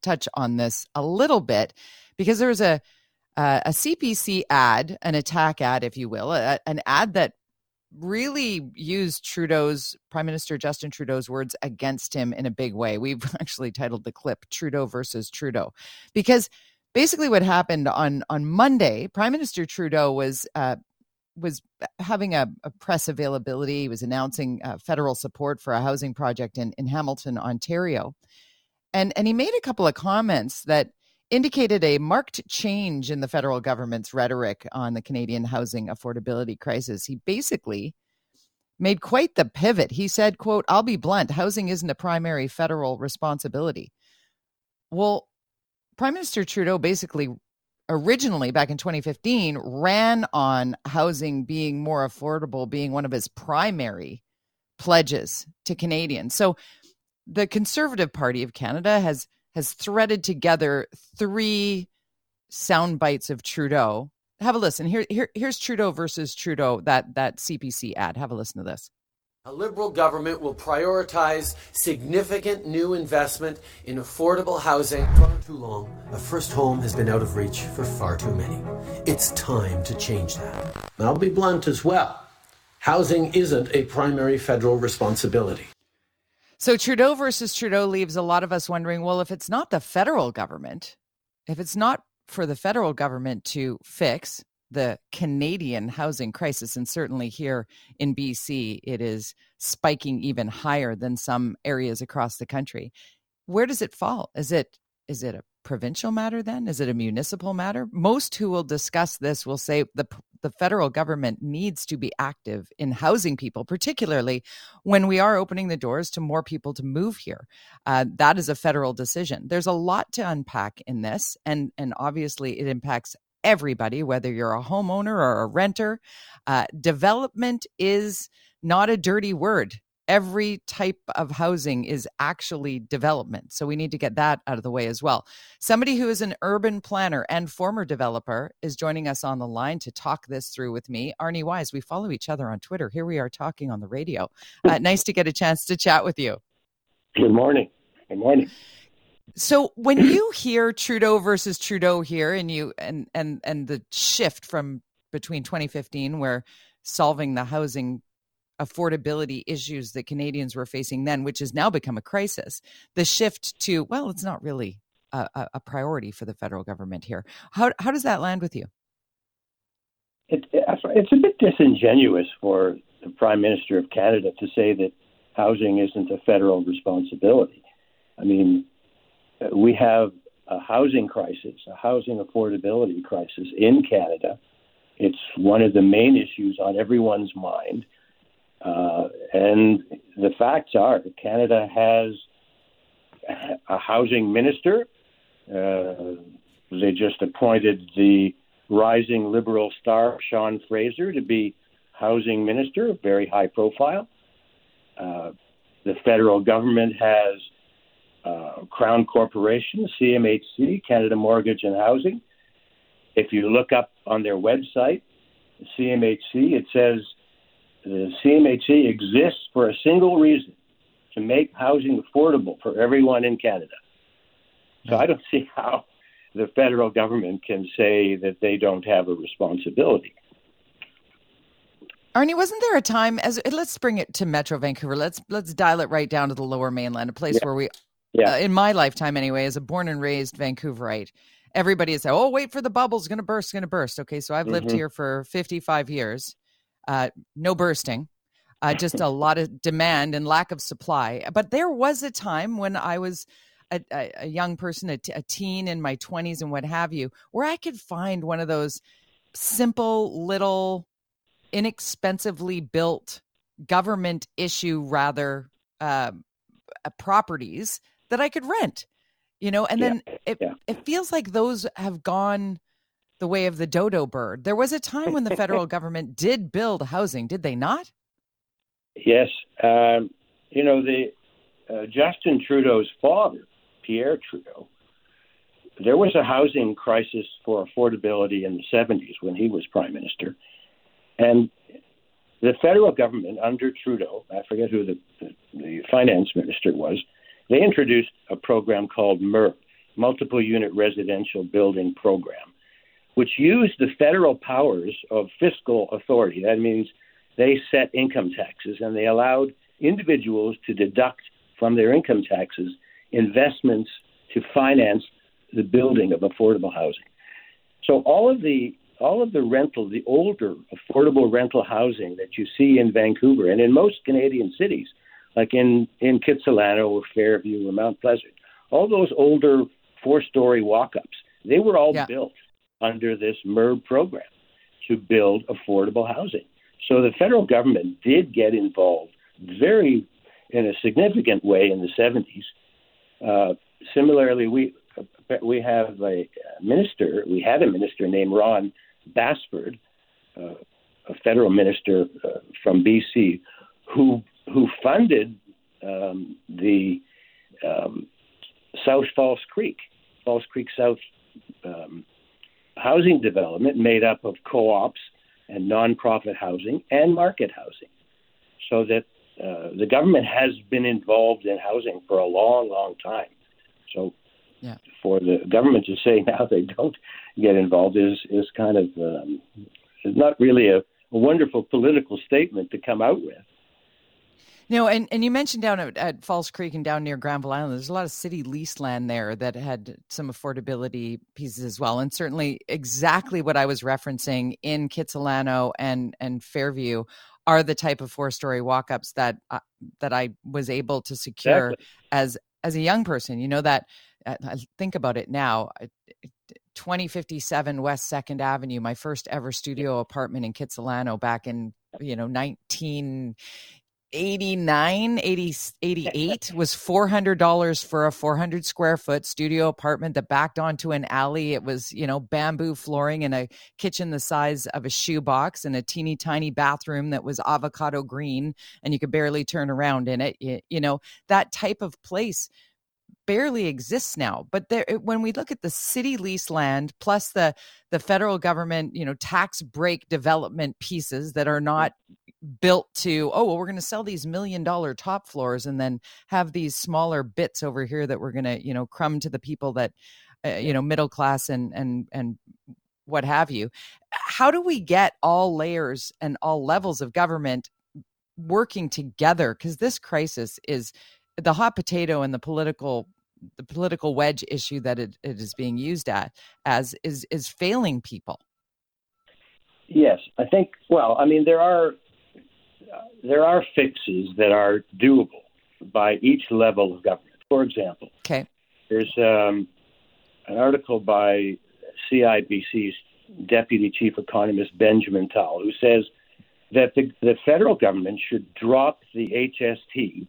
touch on this a little bit because there was a CPC ad, an attack ad, if you will, an ad that really used Trudeau's, Prime Minister Justin Trudeau's words against him in a big way. We've actually titled the clip Trudeau versus Trudeau, because basically what happened on Monday, Prime Minister Trudeau was having a press availability. He was announcing federal support for a housing project in Hamilton, Ontario. And he made a couple of comments that indicated a marked change in the federal government's rhetoric on the Canadian housing affordability crisis. He basically made quite the pivot. He said, quote, "I'll be blunt, housing isn't a primary federal responsibility." Well, Prime Minister Trudeau basically originally back in 2015 ran on housing being more affordable, being one of his primary pledges to Canadians. So the Conservative Party of Canada has threaded together three sound bites of Trudeau. Have a listen. Here's Trudeau versus Trudeau, that CPC ad. Have a listen to this. "A Liberal government will prioritize significant new investment in affordable housing. Far too long, a first home has been out of reach for far too many. It's time to change that. And I'll be blunt as well. Housing isn't a primary federal responsibility." So Trudeau versus Trudeau leaves a lot of us wondering, well, if it's not the federal government, if it's not for the federal government to fix the Canadian housing crisis, and certainly here in BC, it is spiking even higher than some areas across the country, where does it fall? Is it a provincial matter then? Is it a municipal matter? Most who will discuss this will say the federal government needs to be active in housing people, particularly when we are opening the doors to more people to move here. That is a federal decision. There's a lot to unpack in this, and obviously it impacts everybody, whether you're a homeowner or a renter. Development is not a dirty word. Every type of housing is actually development. So we need to get that out of the way as well. Somebody who is an urban planner and former developer is joining us on the line to talk this through with me. Arnie Wise, we follow each other on Twitter. Here we are talking on the radio. Nice to get a chance to chat with you. Good morning. Good morning. So when you hear Trudeau versus Trudeau here and the shift from between 2015, where solving the housing affordability issues that Canadians were facing then, which has now become a crisis, the shift to, well, it's not really a priority for the federal government here. How does that land with you? It's a bit disingenuous for the Prime Minister of Canada to say that housing isn't a federal responsibility. I mean, we have a housing crisis, a housing affordability crisis in Canada. It's one of the main issues on everyone's mind. And the facts are that Canada has a housing minister. They just appointed the rising Liberal star, Sean Fraser, to be housing minister, very high profile. The federal government has Crown Corporation, CMHC, Canada Mortgage and Housing. If you look up on their website, CMHC, it says, "The CMHC exists for a single reason, to make housing affordable for everyone in Canada." So I don't see how the federal government can say that they don't have a responsibility. Arnie, wasn't there a time, let's bring it to Metro Vancouver, let's dial it right down to the Lower Mainland, a place where we, in my lifetime anyway, as a born and raised Vancouverite, everybody is saying, oh, wait for the bubble, it's going to burst, Okay, so I've lived here for 55 years. No bursting, just a lot of demand and lack of supply. But there was a time when I was a young person, a teen in my 20s and what have you, where I could find one of those simple little inexpensively built government issue properties that I could rent. you know, and then it feels like those have gone the way of the dodo bird. There was a time when the federal government did build housing, did they not? Yes. You know, the Justin Trudeau's father, Pierre Trudeau, there was a housing crisis for affordability in the 70s when he was prime minister. And the federal government under Trudeau, I forget who the finance minister was, they introduced a program called MURP, Multiple Unit Residential Building Program, which used the federal powers of fiscal authority. That means they set income taxes and they allowed individuals to deduct from their income taxes investments to finance the building of affordable housing. So all of the rental, the older affordable rental housing that you see in Vancouver and in most Canadian cities, like in Kitsilano or Fairview or Mount Pleasant, all those older four-story walk-ups, they were all built under this MERB program to build affordable housing. So the federal government did get involved in a significant way in the 70s. Similarly, we had a minister named Ron Basford, a federal minister from BC, who funded the South False Creek South housing development made up of co-ops and nonprofit housing and market housing, so that the government has been involved in housing for a long, long time. So for the government to say now they don't get involved is kind of not really a wonderful political statement to come out with. No, and you mentioned down at False Creek and down near Granville Island, there's a lot of city lease land there that had some affordability pieces as well. And certainly exactly what I was referencing in Kitsilano and Fairview are the type of four-story walk-ups that I was able to secure as a young person. You know, that I think about it now, 2057 West 2nd Avenue, my first ever studio apartment in Kitsilano back in, 1988 was $400 for a 400 square foot studio apartment that backed onto an alley. It was, bamboo flooring and a kitchen the size of a shoebox and a teeny tiny bathroom that was avocado green and you could barely turn around in it. That type of place barely exists now. But there, when we look at the city lease land plus the federal government, tax break development pieces that are not built to, we're going to sell these $1 million top floors and then have these smaller bits over here that we're going to, crumb to the people that, middle class and what have you. How do we get all layers and all levels of government working together? Because this crisis is the hot potato and the political wedge issue that it is being used as is failing people. Yes, I think. Well, I mean, there are fixes that are doable by each level of government. For example, there's an article by CIBC's deputy chief economist Benjamin Tal, who says that the federal government should drop the HST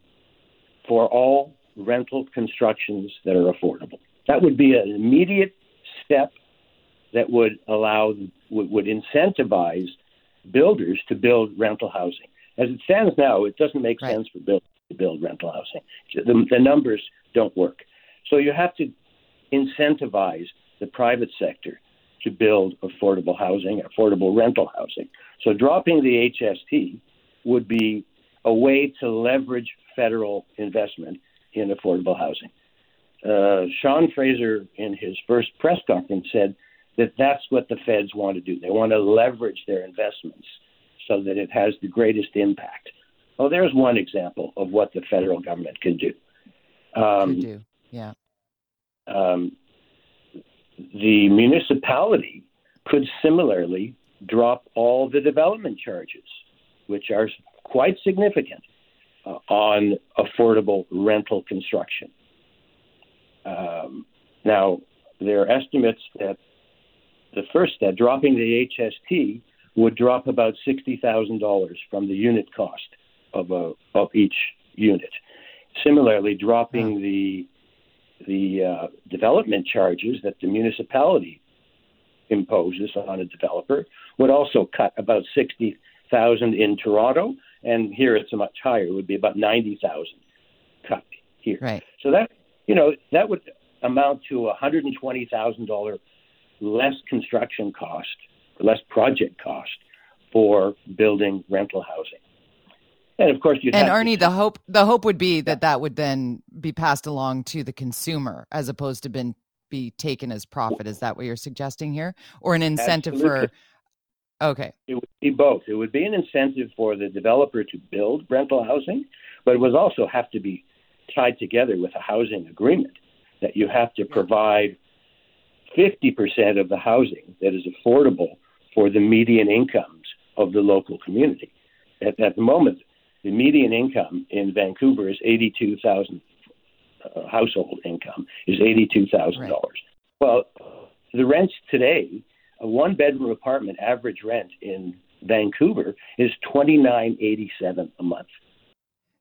for all rental constructions that are affordable. That would be an immediate step that would incentivize builders to build rental housing. As it stands now, it doesn't make sense for builders to build rental housing. The numbers don't work. So you have to incentivize the private sector to build affordable housing, affordable rental housing. So dropping the HST would be a way to leverage federal investment in affordable housing. Sean Fraser, in his first press conference, said that that's what the feds want to do. They want to leverage their investments so that it has the greatest impact. Well, there's one example of what the federal government can do. The municipality could similarly drop all the development charges, which are quite significant, on affordable rental construction. Now, there are estimates that the first step, dropping the HST, would drop about $60,000 from the unit cost of each unit. Similarly, dropping the the development charges that the municipality imposes on a developer would also cut about $60,000 in Toronto, and here it's much higher. It would be about $90,000 cut here. Right. So that, you know, that would amount to $120,000 less construction cost, less project cost for building rental housing. And of course, Arnie, the hope would be that that would then be passed along to the consumer, as opposed to be taken as profit. Is that what you're suggesting here, or an incentive? Absolutely. Okay, it would be both. It would be an incentive for the developer to build rental housing, but it would also have to be tied together with a housing agreement that you have to provide 50% of the housing that is affordable for the median incomes of the local community. At the moment, the median income in Vancouver is $82,000. Household income is $82,000. Right. Well, the rents today, a one-bedroom apartment average rent in Vancouver is $29.87 a month.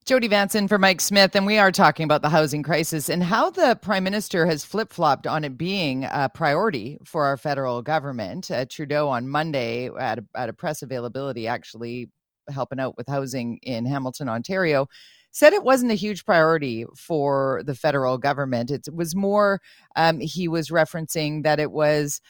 Jody Vanson for Mike Smith, and we are talking about the housing crisis and how the Prime Minister has flip-flopped on it being a priority for our federal government. Trudeau on Monday at a press availability actually helping out with housing in Hamilton, Ontario, said it wasn't a huge priority for the federal government. It was more, he was referencing that it was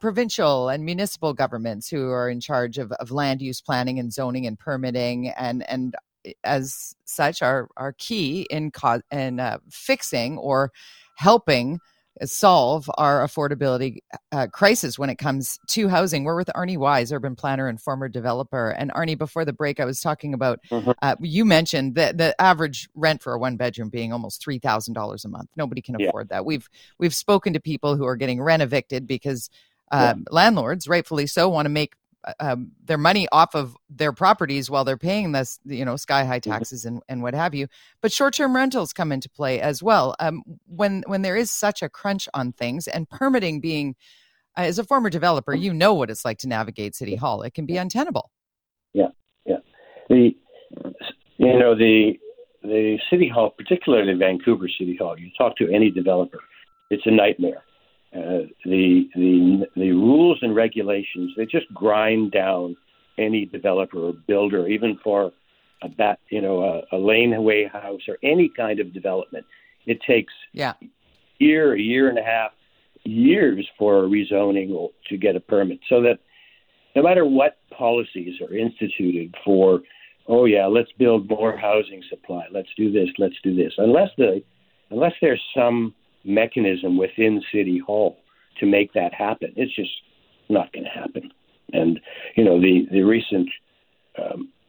provincial and municipal governments who are in charge of land use planning and zoning and permitting, and as such are key in fixing or helping solve our affordability crisis when it comes to housing. We're with Arnie Wise, urban planner and former developer. And Arnie, before the break, I was talking about, you mentioned that the average rent for a one bedroom being almost $3,000 a month. Nobody can afford that. We've spoken to people who are getting rent evicted because landlords, rightfully so, want to make their money off of their properties while they're paying this, sky high taxes and what have you. But short term rentals come into play as well. When there is such a crunch on things, and permitting being, as a former developer, you know what it's like to navigate City Hall. It can be untenable. Yeah. The City Hall, particularly Vancouver City Hall. You talk to any developer, it's a nightmare. The rules and regulations, they just grind down any developer or builder, even for a laneway house or any kind of development. It takes a year and a half, years for a rezoning or to get a permit. So that no matter what policies are instituted for, let's build more housing supply, let's do this, unless there's some mechanism within City Hall to make that happen, it's just not going to happen. And the recent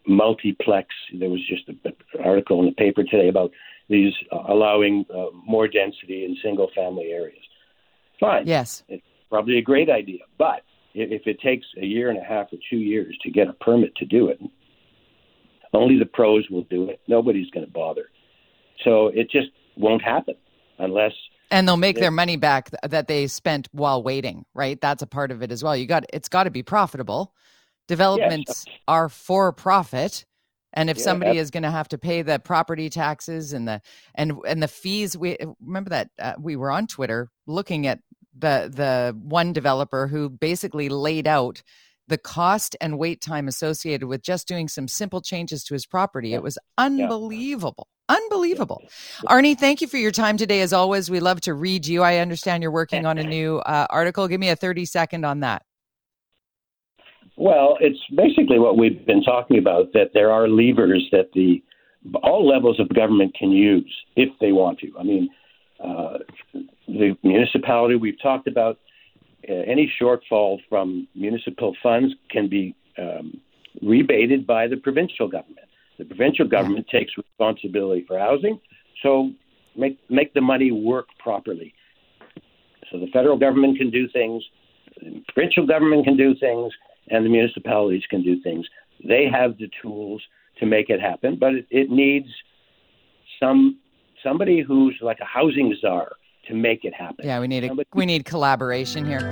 multiplex, there was just an article in the paper today about these allowing more density in single family areas. Fine. Yes. It's probably a great idea, but if it takes a year and a half or 2 years to get a permit to do it, only the pros will do it. Nobody's going to bother. So it just won't happen unless. And they'll make their money back that they spent while waiting, right? That's a part of it as well. It's got to be profitable. Developments are for profit, and if somebody is going to have to pay the property taxes and the fees, we remember that we were on Twitter looking at the one developer who basically laid out the cost and wait time associated with just doing some simple changes to his property. It was unbelievable. Unbelievable. Arnie, thank you for your time today. As always, we love to read you. I understand you're working on a new article. Give me a 30-second on that. Well, it's basically what we've been talking about, that there are levers that all levels of government can use if they want to. I mean, the municipality we've talked about, any shortfall from municipal funds can be rebated by the provincial government. The provincial government takes responsibility for housing, so make the money work properly. So the federal government can do things, the provincial government can do things, and the municipalities can do things. They have the tools to make it happen, but it needs somebody who's like a housing czar to make it happen. Yeah, we need collaboration here.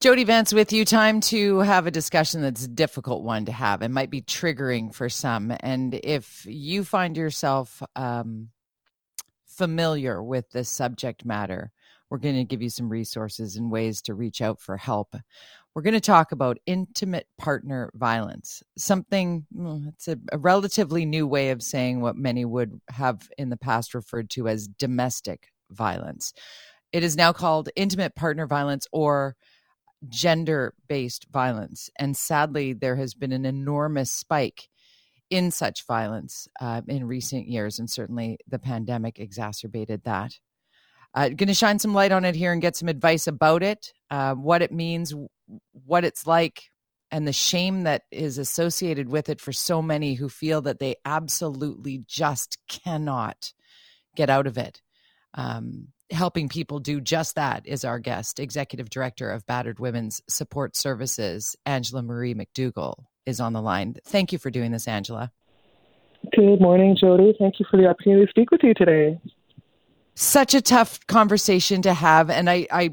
Jody Vance with you. Time to have a discussion that's a difficult one to have. It might be triggering for some. And if you find yourself familiar with this subject matter, we're going to give you some resources and ways to reach out for help. We're going to talk about intimate partner violence, something it's a relatively new way of saying what many would have in the past referred to as domestic violence. It is now called intimate partner violence or gender-based violence. And sadly, there has been an enormous spike in such violence in recent years. And certainly the pandemic exacerbated that. Going to shine some light on it here and get some advice about it, what it means, what it's like, and the shame that is associated with it for so many who feel that they absolutely just cannot get out of it. Helping people do just that is our guest. Executive Director of Battered Women's Support Services, Angela Marie McDougall, is on the line. Thank you for doing this, Angela. Good morning, Jody. Thank you for the opportunity to speak with you today. Such a tough conversation to have. And I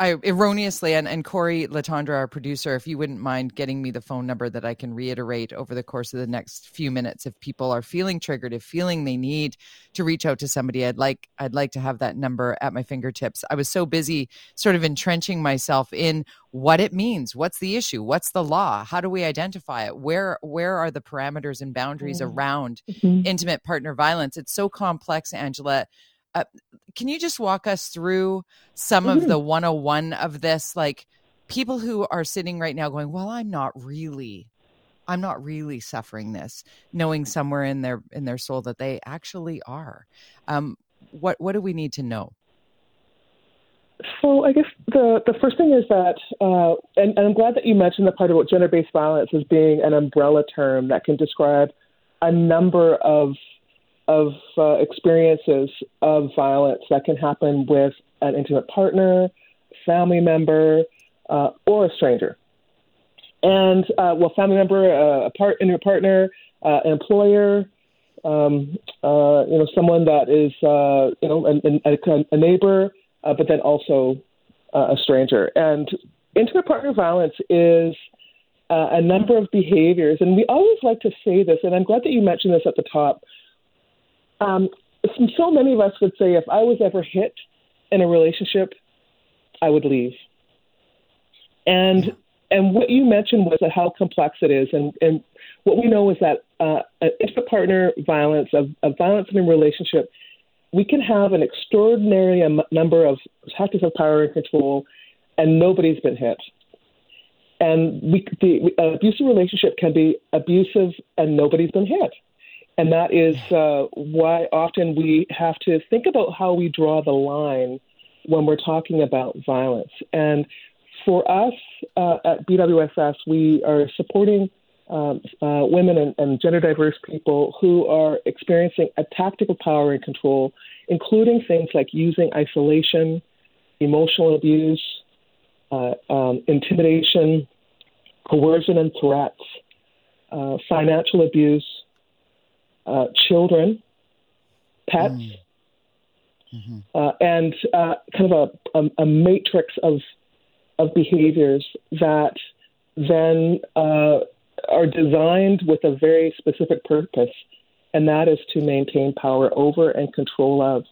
erroneously, and Corey Latondra, our producer, if you wouldn't mind getting me the phone number that I can reiterate over the course of the next few minutes, if people are feeling triggered, if feeling they need to reach out to somebody, I'd like to have that number at my fingertips. I was so busy sort of entrenching myself in what it means, what's the issue, what's the law, how do we identify it, where are the parameters and boundaries around intimate partner violence? It's so complex, Angela. Can you just walk us through some of the 101 of this? Like people who are sitting right now going, well, I'm not really suffering this, knowing somewhere in their soul that they actually are. What do we need to know? So I guess the first thing is that, and I'm glad that you mentioned the part about gender-based violence as being an umbrella term that can describe a number of experiences of violence that can happen with an intimate partner, family member, or a stranger. And, family member, intimate partner, an employer, someone that is, a neighbor, but then also a stranger. And intimate partner violence is a number of behaviors. And we always like to say this, and I'm glad that you mentioned this at the top. So many of us would say, if I was ever hit in a relationship, I would leave. And what you mentioned was how complex it is. And what we know is that intimate partner violence, of violence in a relationship, we can have an extraordinary number of tactics of power and control, and nobody's been hit. And the abusive relationship can be abusive, and nobody's been hit. And that is why often we have to think about how we draw the line when we're talking about violence. And for us at BWSS, we are supporting women and gender diverse people who are experiencing a tactical power and control, including things like using isolation, emotional abuse, intimidation, coercion and threats, financial abuse, children, pets, and kind of a matrix of behaviors that then are designed with a very specific purpose, and that is to maintain power over and control of.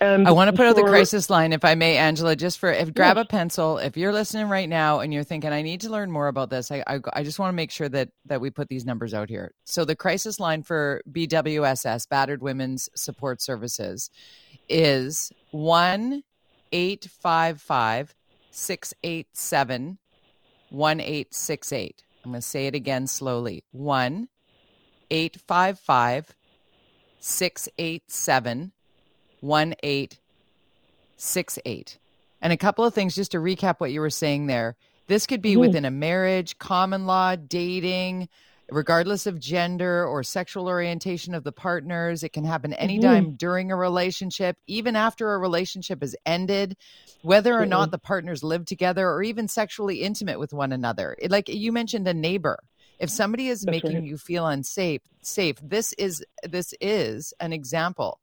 And I want to put out the crisis line, if I may, Angela, just for grab a pencil. If you're listening right now and you're thinking, I need to learn more about this, I just want to make sure that we put these numbers out here. So the crisis line for BWSS, Battered Women's Support Services, is 1-855-687-1868. I'm going to say it again slowly. 1-855-687-1868. And a couple of things just to recap what you were saying there. This could be within a marriage, common law, dating, regardless of gender or sexual orientation of the partners. It can happen anytime during a relationship, even after a relationship has ended, whether or not the partners live together or even sexually intimate with one another. It, like you mentioned, a neighbor. If somebody is making you feel unsafe, this is an example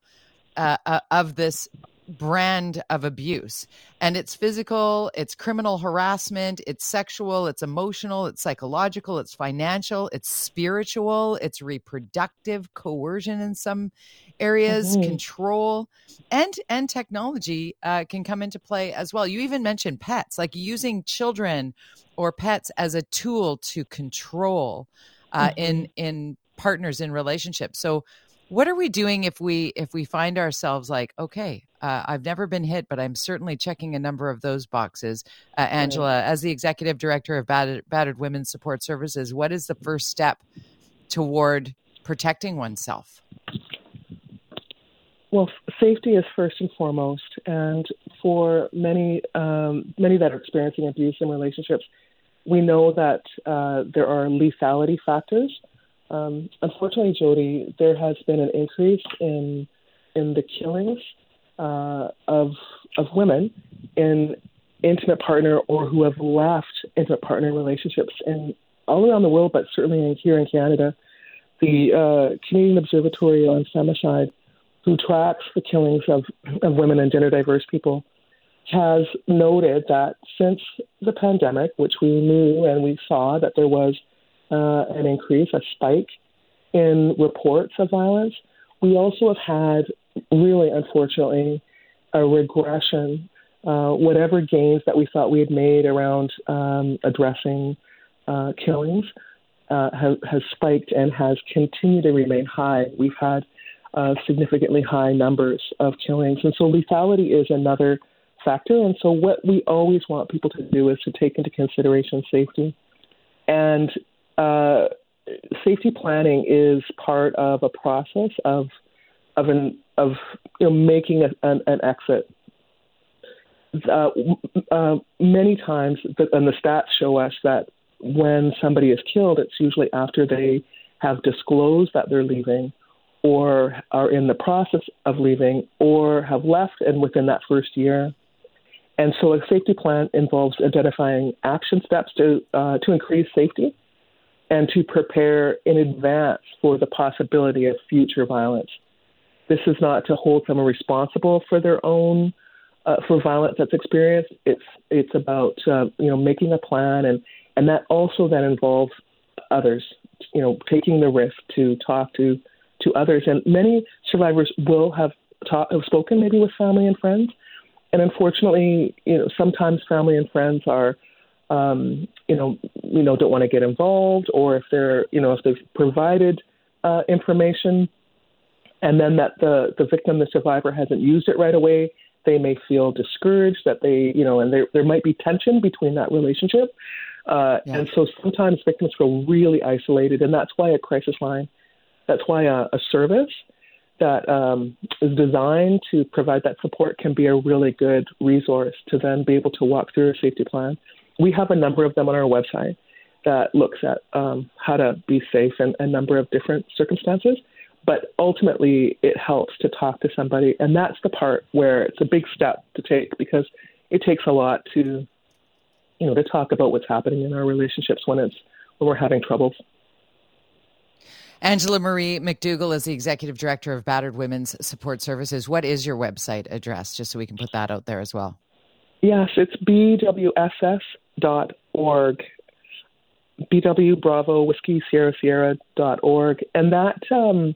of this brand of abuse. And it's physical, it's criminal harassment, it's sexual, it's emotional, it's psychological, it's financial, it's spiritual, it's reproductive, coercion in some areas, control, and technology can come into play as well. You even mentioned pets, like using children or pets as a tool to control in partners in relationships. So what are we doing if we find ourselves like, okay, I've never been hit, but I'm certainly checking a number of those boxes. Angela, as the executive director of Battered Women's Support Services, what is the first step toward protecting oneself? Well, safety is first and foremost. And for many that are experiencing abuse in relationships, we know that there are lethality factors. Unfortunately, Jody, there has been an increase in the killings of women in intimate partner or who have left intimate partner relationships, and all around the world, but certainly here in Canada. The Canadian Observatory on Femicide, who tracks the killings of women and gender diverse people, has noted that since the pandemic, which we knew and we saw that there was an increase, a spike in reports of violence. We also have had, really unfortunately, a regression. Whatever gains that we thought we had made around addressing killings has spiked and has continued to remain high. We've had significantly high numbers of killings. And so lethality is another factor. And so what we always want people to do is to take into consideration safety. And safety planning is part of a process of making an exit. Many times, and the stats show us that when somebody is killed, it's usually after they have disclosed that they're leaving, or are in the process of leaving, or have left, and within that first year. And so, a safety plan involves identifying action steps to increase safety, and to prepare in advance for the possibility of future violence. This is not to hold someone responsible for their own for violence that's experienced. It's about making a plan, and that also then involves others. Taking the risk to talk to others. And many survivors will have spoken maybe with family and friends, and unfortunately, sometimes family and friends are. Don't want to get involved, or if they're, if they've provided information, and then that the victim, the survivor, hasn't used it right away, they may feel discouraged that they, and there might be tension between that relationship. And so sometimes victims feel really isolated, and that's why a crisis line, that's why a service that is designed to provide that support can be a really good resource to then be able to walk through a safety plan. We have a number of them on our website that looks at how to be safe in a number of different circumstances. But ultimately, it helps to talk to somebody. And that's the part where it's a big step to take, because it takes a lot to, to talk about what's happening in our relationships when we're having troubles. Angela Marie McDougall is the executive director of Battered Women's Support Services. What is your website address, just so we can put that out there as well? Yes, it's bwss.org, BW Bravo Whiskey Sierra Sierra.org. And that on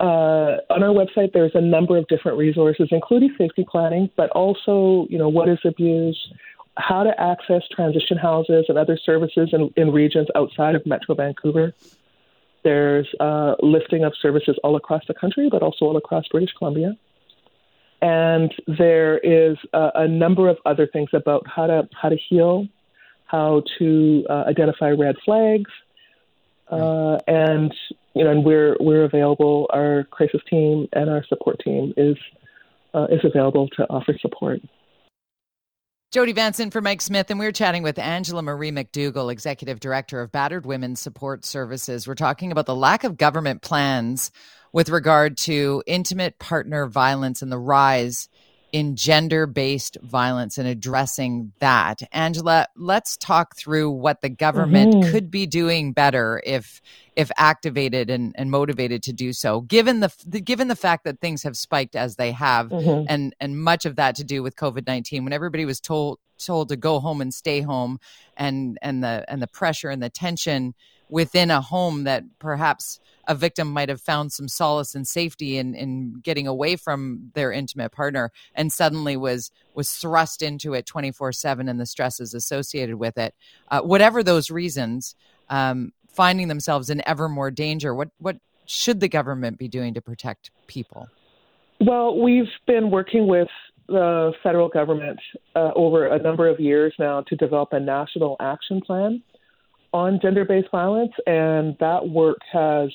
our website, there's a number of different resources, including safety planning, but also, what is abuse, how to access transition houses and other services in regions outside of Metro Vancouver. There's a listing of services all across the country, but also all across British Columbia. And there is a number of other things about how to heal, how to identify red flags, and we're available. Our crisis team and our support team is available to offer support. Jody Vanson for Mike Smith, and we're chatting with Angela Marie McDougall, Executive Director of Battered Women's Support Services. We're talking about the lack of government plans with regard to intimate partner violence and the rise in gender-based violence and addressing that. Angela, let's talk through what the government could be doing better if activated and motivated to do so, given the fact that things have spiked as they have, and much of that to do with COVID-19, when everybody was told to go home and stay home, and the pressure and the tension within a home that perhaps a victim might have found some solace and safety in getting away from their intimate partner, and suddenly was thrust into it 24/7 and the stresses associated with it. Whatever those reasons, finding themselves in ever more danger, what should the government be doing to protect people? Well, we've been working with the federal government over a number of years now to develop a national action plan on gender-based violence, and that work has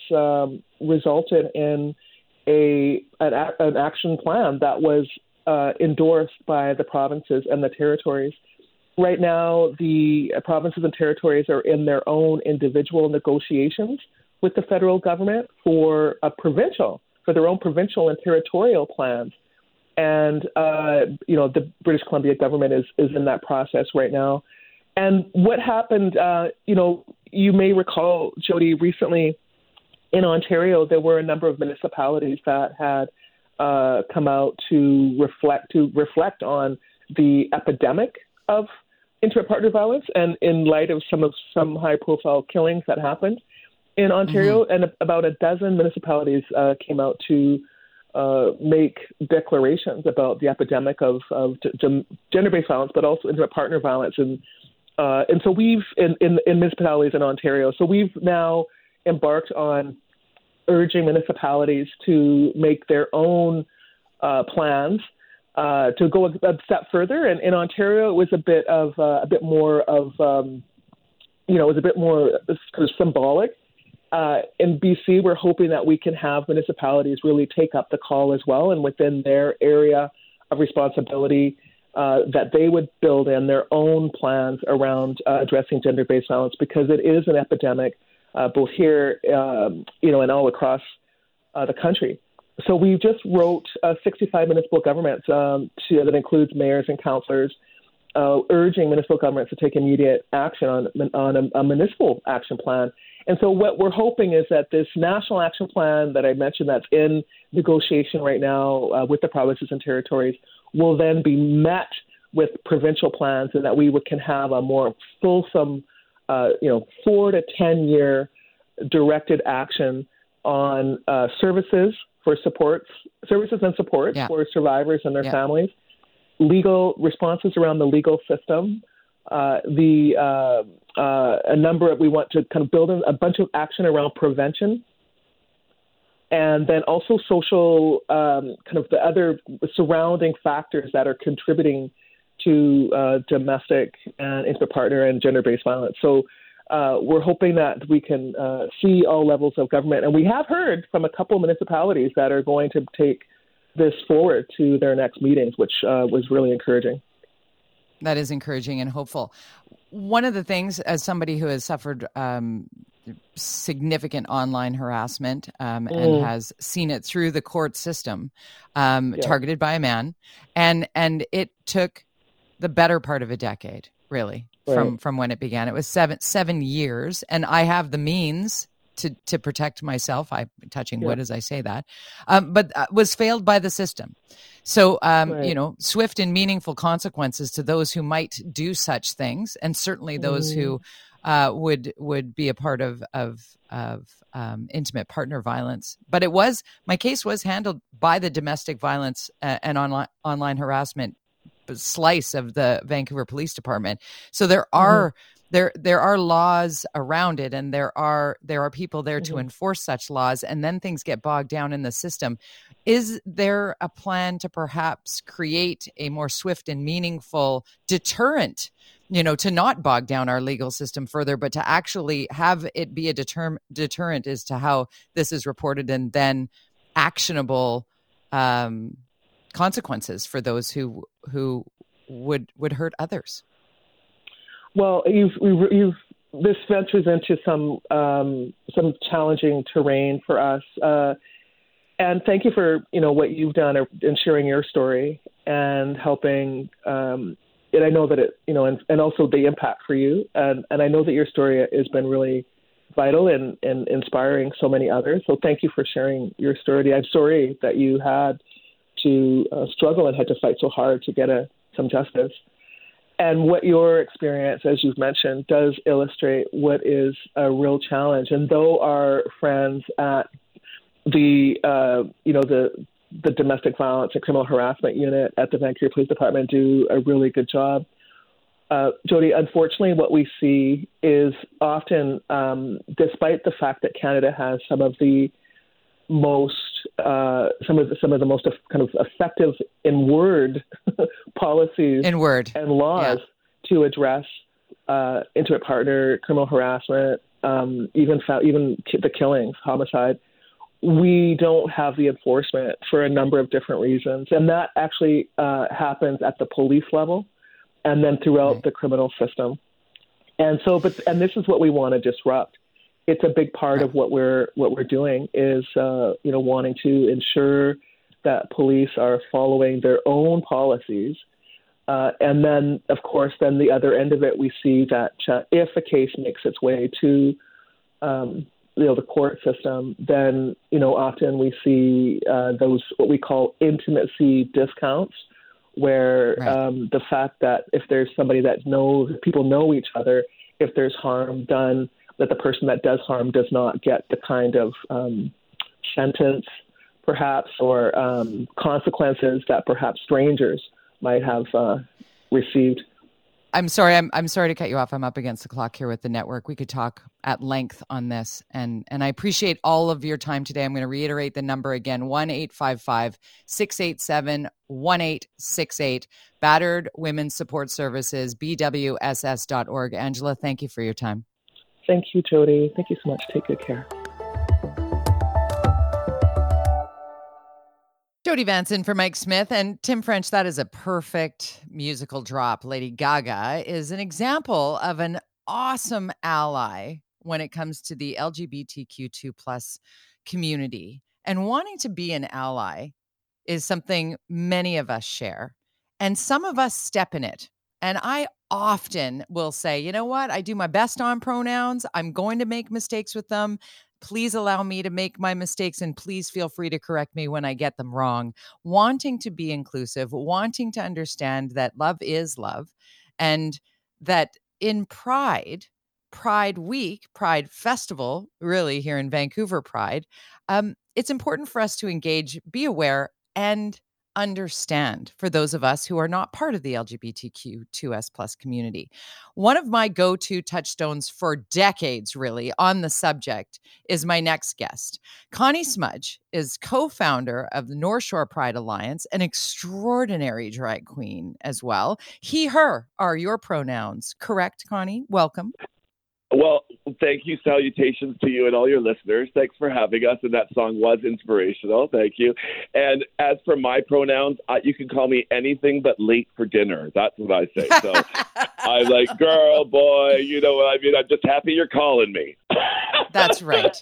resulted in an action plan that was endorsed by the provinces and the territories. Right now, the provinces and territories are in their own individual negotiations with the federal government for their own provincial and territorial plans. And, the British Columbia government is in that process right now. And what happened, you may recall, Jody, recently in Ontario, there were a number of municipalities that had come out to reflect on the epidemic of intimate partner violence, and in light of some high-profile killings that happened in Ontario, and about a dozen municipalities came out to make declarations about the epidemic of gender-based violence, but also intimate partner violence, and so we've, in municipalities in Ontario, so we've now embarked on urging municipalities to make their own plans to go a step further. And in Ontario, it was a bit more kind of symbolic. In BC, we're hoping that we can have municipalities really take up the call as well, and within their area of responsibility, that they would build in their own plans around addressing gender-based violence, because it is an epidemic both here, and all across the country. So we just wrote 65 municipal governments that includes mayors and councillors, urging municipal governments to take immediate action on a municipal action plan. And so what we're hoping is that this national action plan that I mentioned, that's in negotiation right now with the provinces and territories, will then be met with provincial plans, and that we can have a more fulsome, 4 to 10 year directed action on services and supports for survivors and their families, legal responses around the legal system, we want to kind of build in a bunch of action around prevention. And then also social, kind of the other surrounding factors that are contributing to domestic and intimate partner and gender-based violence. So we're hoping that we can see all levels of government. And we have heard from a couple of municipalities that are going to take this forward to their next meetings, which was really encouraging. That is encouraging and hopeful. One of the things, as somebody who has suffered significant online harassment and has seen it through the court system, targeted by a man, and it took the better part of a decade, really, from when it began. It was seven years, and I have the means to protect myself. I'm touching wood as I say that, but was failed by the system. So, swift and meaningful consequences to those who might do such things, and certainly those who would be a part of intimate partner violence. But it was, my case was handled by the domestic violence and online harassment slice of the Vancouver Police Department. So there are there are laws around it, and there are people there to enforce such laws, and then things get bogged down in the system. Is there a plan to perhaps create a more swift and meaningful deterrent, to not bog down our legal system further, but to actually have it be a deterrent as to how this is reported, and then actionable consequences for those who would hurt others? Well, this ventures into some challenging terrain for us. And thank you for, what you've done in sharing your story and helping. And I know that and also the impact for you. And I know that your story has been really vital and inspiring so many others. So thank you for sharing your story. I'm sorry that you had to struggle and had to fight so hard to get some justice. And what your experience, as you've mentioned, does illustrate what is a real challenge. And though our friends at the domestic violence and criminal harassment unit at the Vancouver Police Department do a really good job, Jody, unfortunately, what we see is often, despite the fact that Canada has some of the most kind of effective in word policies and laws to address intimate partner, criminal harassment, even the killings, homicide. We don't have the enforcement for a number of different reasons, and that actually happens at the police level and then throughout the criminal system. And so, and this is what we want to disrupt. It's a big part of what we're doing is, wanting to ensure that police are following their own policies. And then, of course, then the other end of it, we see that if a case makes its way to, the court system, then, often we see those what we call intimacy discounts, where the fact that if there's somebody that people know each other, if there's harm done, that the person that does harm does not get the kind of sentence, perhaps, or consequences that perhaps strangers might have received. I'm sorry to cut you off. I'm up against the clock here with the network. We could talk at length on this, and I appreciate all of your time today. I'm going to reiterate the number again: 1-855-687-1868. Battered Women's Support Services, BWSS.org. Angela, thank you for your time. Thank you, Jody. Thank you so much. Take good care. Jody Vanson for Mike Smith and Tim French. That is a perfect musical drop. Lady Gaga is an example of an awesome ally when it comes to the LGBTQ2 plus community. And wanting to be an ally is something many of us share. And some of us step in it. And I often will say, you know what? I do my best on pronouns. I'm going to make mistakes with them. Please allow me to make my mistakes, and please feel free to correct me when I get them wrong. Wanting to be inclusive, wanting to understand that love is love, and that in Pride Week, Pride Festival, really here in Vancouver Pride, it's important for us to engage, be aware, and understand for those of us who are not part of the LGBTQ2S plus community. One of my go-to touchstones for decades, really, on the subject is my next guest. Connie Smudge is co-founder of the North Shore Pride Alliance, an extraordinary drag queen as well. He, her are your pronouns, correct, Connie? Welcome. Well, thank you. Salutations to you and all your listeners. Thanks for having us. And that song was inspirational. Thank you. And as for my pronouns, you can call me anything but late for dinner. That's what I say. So I'm like, girl, boy, you know what I mean? I'm just happy you're calling me. That's right.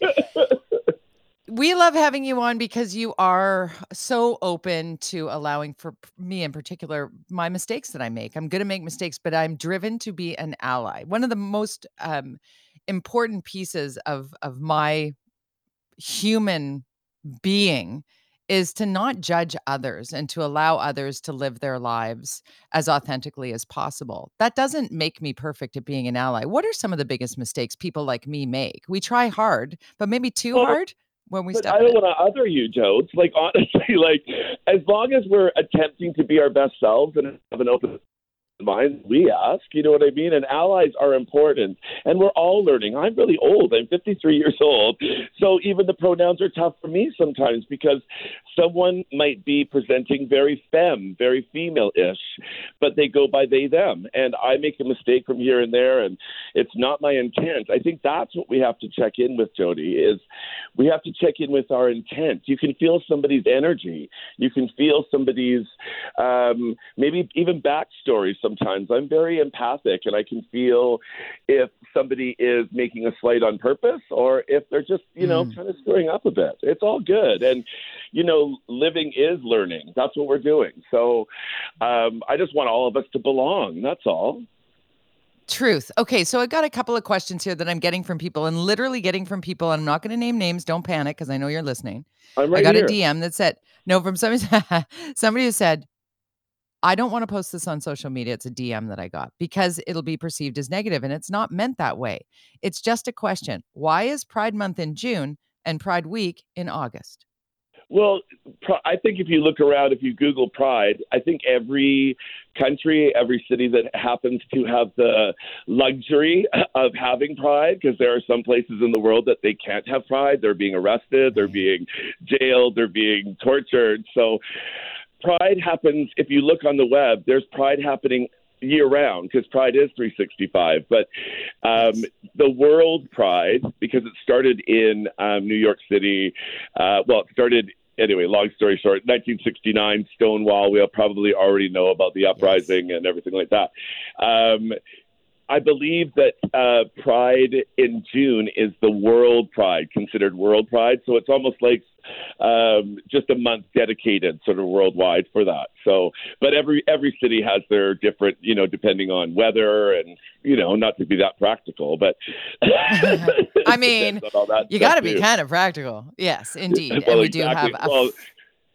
We love having you on because you are so open to allowing, for me in particular, my mistakes that I make. I'm going to make mistakes, but I'm driven to be an ally. One of the most important pieces of my human being is to not judge others and to allow others to live their lives as authentically as possible. That doesn't make me perfect at being an ally. What are some of the biggest mistakes people like me make? We try hard, but maybe too hard. When we step I don't want to other you, Jodes. Like, honestly, like, as long as we're attempting to be our best selves and have an open minds we ask, you know what I mean? And allies are important. And we're all learning. I'm really old. I'm 53 years old. So even the pronouns are tough for me sometimes because someone might be presenting very femme, very female-ish, but they go by they, them. And I make a mistake from here and there, and it's not my intent. I think that's what we have to check in with, Jody, is we have to check in with our intent. You can feel somebody's energy. You can feel somebody's maybe even backstory. Sometimes I'm very empathic and I can feel if somebody is making a slight on purpose or if they're just, you know, kind of screwing up a bit. It's all good. And, you know, living is learning. That's what we're doing. So I just want all of us to belong. That's all. Truth. Okay, so I got a couple of questions here that I'm getting from people and literally getting from people. I'm not going to name names. Don't panic because I know you're listening. I'm right I got here. A DM that said, no, from somebody who said, I don't want to post this on social media. It's a DM that I got because it'll be perceived as negative and it's not meant that way. It's just a question. Why is Pride Month in June and Pride Week in August? Well, I think if you look around, if you Google Pride, I think every country, every city that happens to have the luxury of having Pride, because there are some places in the world that they can't have Pride. They're being arrested, they're being jailed, they're being tortured. So Pride happens, if you look on the web, there's Pride happening year-round, because Pride is 365, but the World Pride, because it started in New York City, anyway, long story short, 1969, Stonewall, we all probably already know about the uprising and everything like that. I believe that Pride in June is the World Pride, considered World Pride. So it's almost like just a month dedicated sort of worldwide for that. So, but every city has their different, you know, depending on weather and, you know, not to be that practical, but. I mean, you got to be kind of practical. Yes, indeed. Well, and we exactly. do have.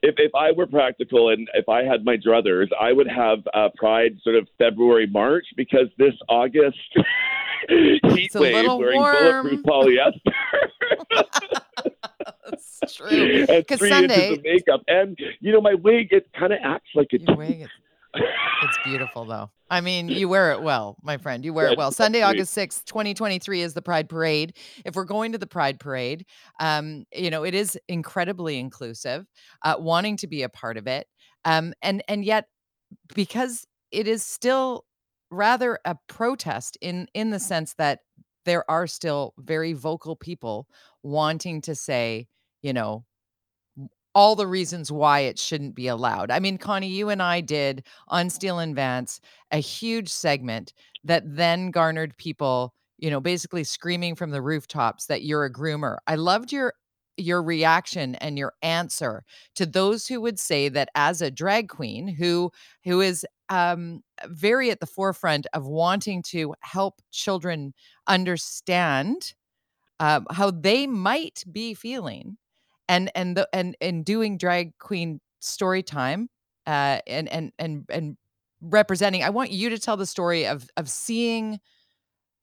If I were practical and if I had my druthers, I would have Pride sort of February, March, because this August heat wave wearing bulletproof polyester. That's true. And 3 inches of makeup. And, you know, my wig, it kind of acts like a wig. It's beautiful, though. I mean, you wear it well, my friend. You wear it well. Sunday, August 6th, 2023 is the Pride Parade. If we're going to the Pride Parade, you know, it is incredibly inclusive, wanting to be a part of it. And yet, because it is still rather a protest in the sense that there are still very vocal people wanting to say, you know, all the reasons why it shouldn't be allowed. I mean, Connie, you and I did on Steel and Vance a huge segment that then garnered people, you know, basically screaming from the rooftops that you're a groomer. I loved your reaction and your answer to those who would say that as a drag queen who is very at the forefront of wanting to help children understand how they might be feeling. And doing drag queen story time, and representing. I want you to tell the story of seeing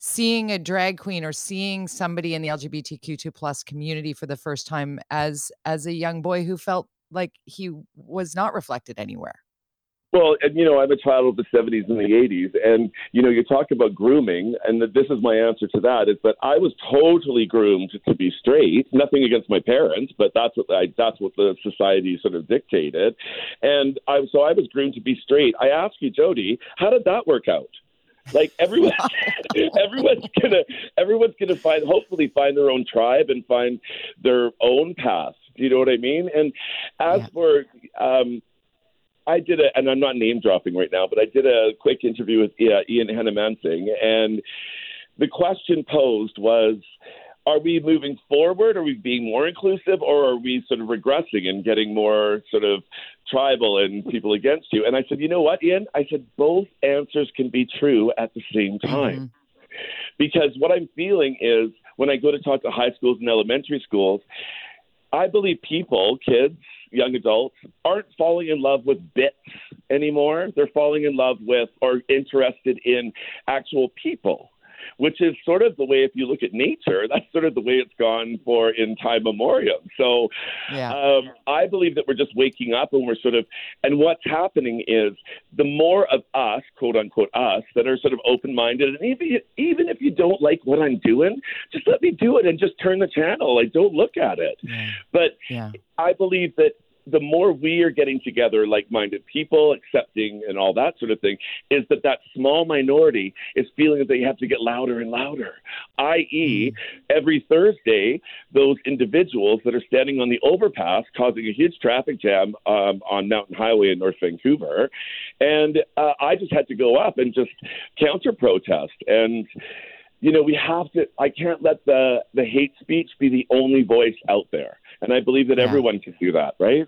a drag queen or seeing somebody in the LGBTQ2+ community for the first time as a young boy who felt like he was not reflected anywhere. Well, and, you know, I'm a child of the 70s and the 80s. And, you know, you talk about grooming, and this is my answer to that, is that I was totally groomed to be straight. Nothing against my parents, but that's what the society sort of dictated. And I was groomed to be straight. I ask you, Jody, how did that work out? Like everyone's gonna hopefully find their own tribe and find their own path. Do you know what I mean? And as for I did and I'm not name dropping right now, but I did a quick interview with Ian Hanomansing, and the question posed was, are we moving forward? Are we being more inclusive, or are we sort of regressing and getting more sort of tribal and people against you? And I said, you know what, Ian? I said, both answers can be true at the same time. Mm-hmm. Because what I'm feeling is when I go to talk to high schools and elementary schools, I believe kids, young adults, aren't falling in love with bits anymore. They're falling in love with or interested in actual people. which is sort of the way, if you look at nature, that's sort of the way it's gone for in time immemorial. So I believe that we're just waking up, and we're sort of, and what's happening is the more of us, quote unquote us, that are sort of open-minded, and even if you don't like what I'm doing, just let me do it and just turn the channel. Like, don't look at it. Yeah. But I believe that the more we are getting together, like-minded people, accepting and all that sort of thing, is that that small minority is feeling that they have to get louder and louder, i.e. every Thursday, those individuals that are standing on the overpass causing a huge traffic jam on Mountain Highway in North Vancouver. And I just had to go up and just counter-protest. And you know, we have to, I can't let the hate speech be the only voice out there. And I believe that everyone can do that, right?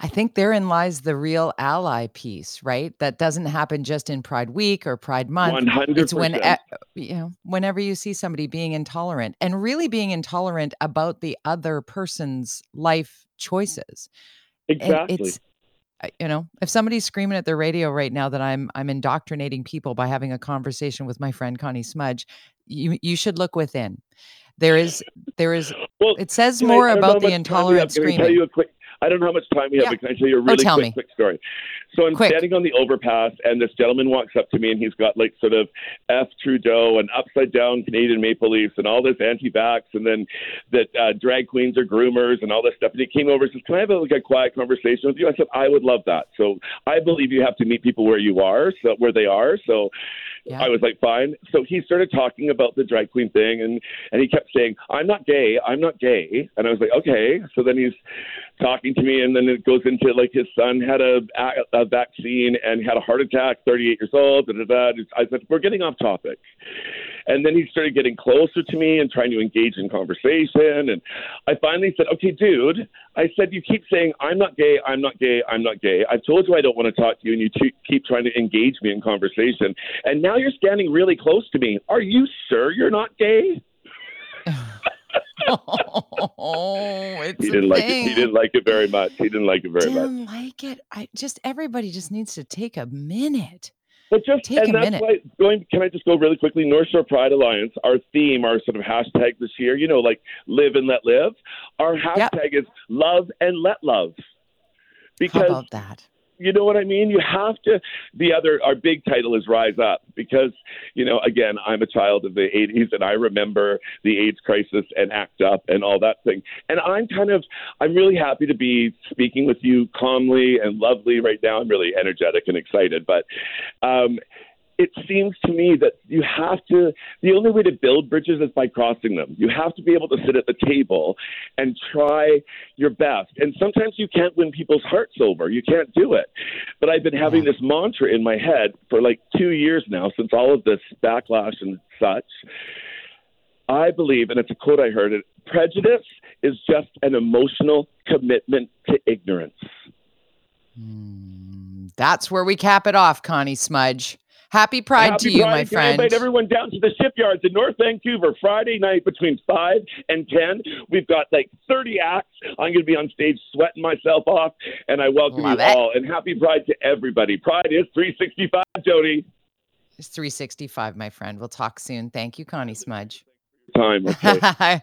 I think therein lies the real ally piece, right? That doesn't happen just in Pride Week or Pride Month. 100%. It's when, you know, whenever you see somebody being intolerant and really being intolerant about the other person's life choices. Exactly. It's, you know, if somebody's screaming at their radio right now that I'm indoctrinating people by having a conversation with my friend Connie Smudge, you should look within. There is. Well, it says more about the intolerant screaming. I don't know how much time we have, but can I tell you a really quick story? So I'm standing on the overpass, and this gentleman walks up to me, and he's got like sort of F Trudeau and upside down Canadian Maple Leafs and all this anti-vax, and then that drag queens are groomers and all this stuff. And he came over and says, "Can I have a quiet conversation with you?" I said, "I would love that." So I believe you have to meet people where you are, so where they are. So I was like, fine. So he started talking about the drag queen thing, and he kept saying, I'm not gay. And I was like, okay. So then he's talking to me, and then it goes into like his son had a vaccine and had a heart attack, 38 years old. I said, we're getting off topic. And then he started getting closer to me and trying to engage in conversation. And I finally said, okay, dude, I said, you keep saying, I'm not gay. I've told you I don't want to talk to you, and you keep trying to engage me in conversation. And now you're standing really close to me. Are you sure you're not gay? Oh, it's he didn't like it. He didn't like it very much. He didn't like it very much. Everybody just needs to take a minute. But just take a minute. Can I just go really quickly? North Shore Pride Alliance, our theme, our sort of hashtag this year, you know, like live and let live. Our hashtag is love and let love. Because how about that? You know what I mean? You have to, our big title is Rise Up, because, you know, again, I'm a child of the 80s, and I remember the AIDS crisis and ACT UP and all that thing. And I'm really happy to be speaking with you calmly and lovely right now. I'm really energetic and excited, but it seems to me that the only way to build bridges is by crossing them. You have to be able to sit at the table and try your best. And sometimes you can't win people's hearts over. You can't do it. But I've been having this mantra in my head for like 2 years now, since all of this backlash and such. I believe, and it's a quote I heard, prejudice is just an emotional commitment to ignorance. That's where we cap it off, Connie Smudge. Happy Pride to you, my friend. I invite everyone down to the shipyards in North Vancouver Friday night between 5 and 10. We've got like 30 acts. I'm going to be on stage sweating myself off, and I welcome all. And happy Pride to everybody. Pride is 365, Jody. It's 365, my friend. We'll talk soon. Thank you, Connie Smudge. Okay.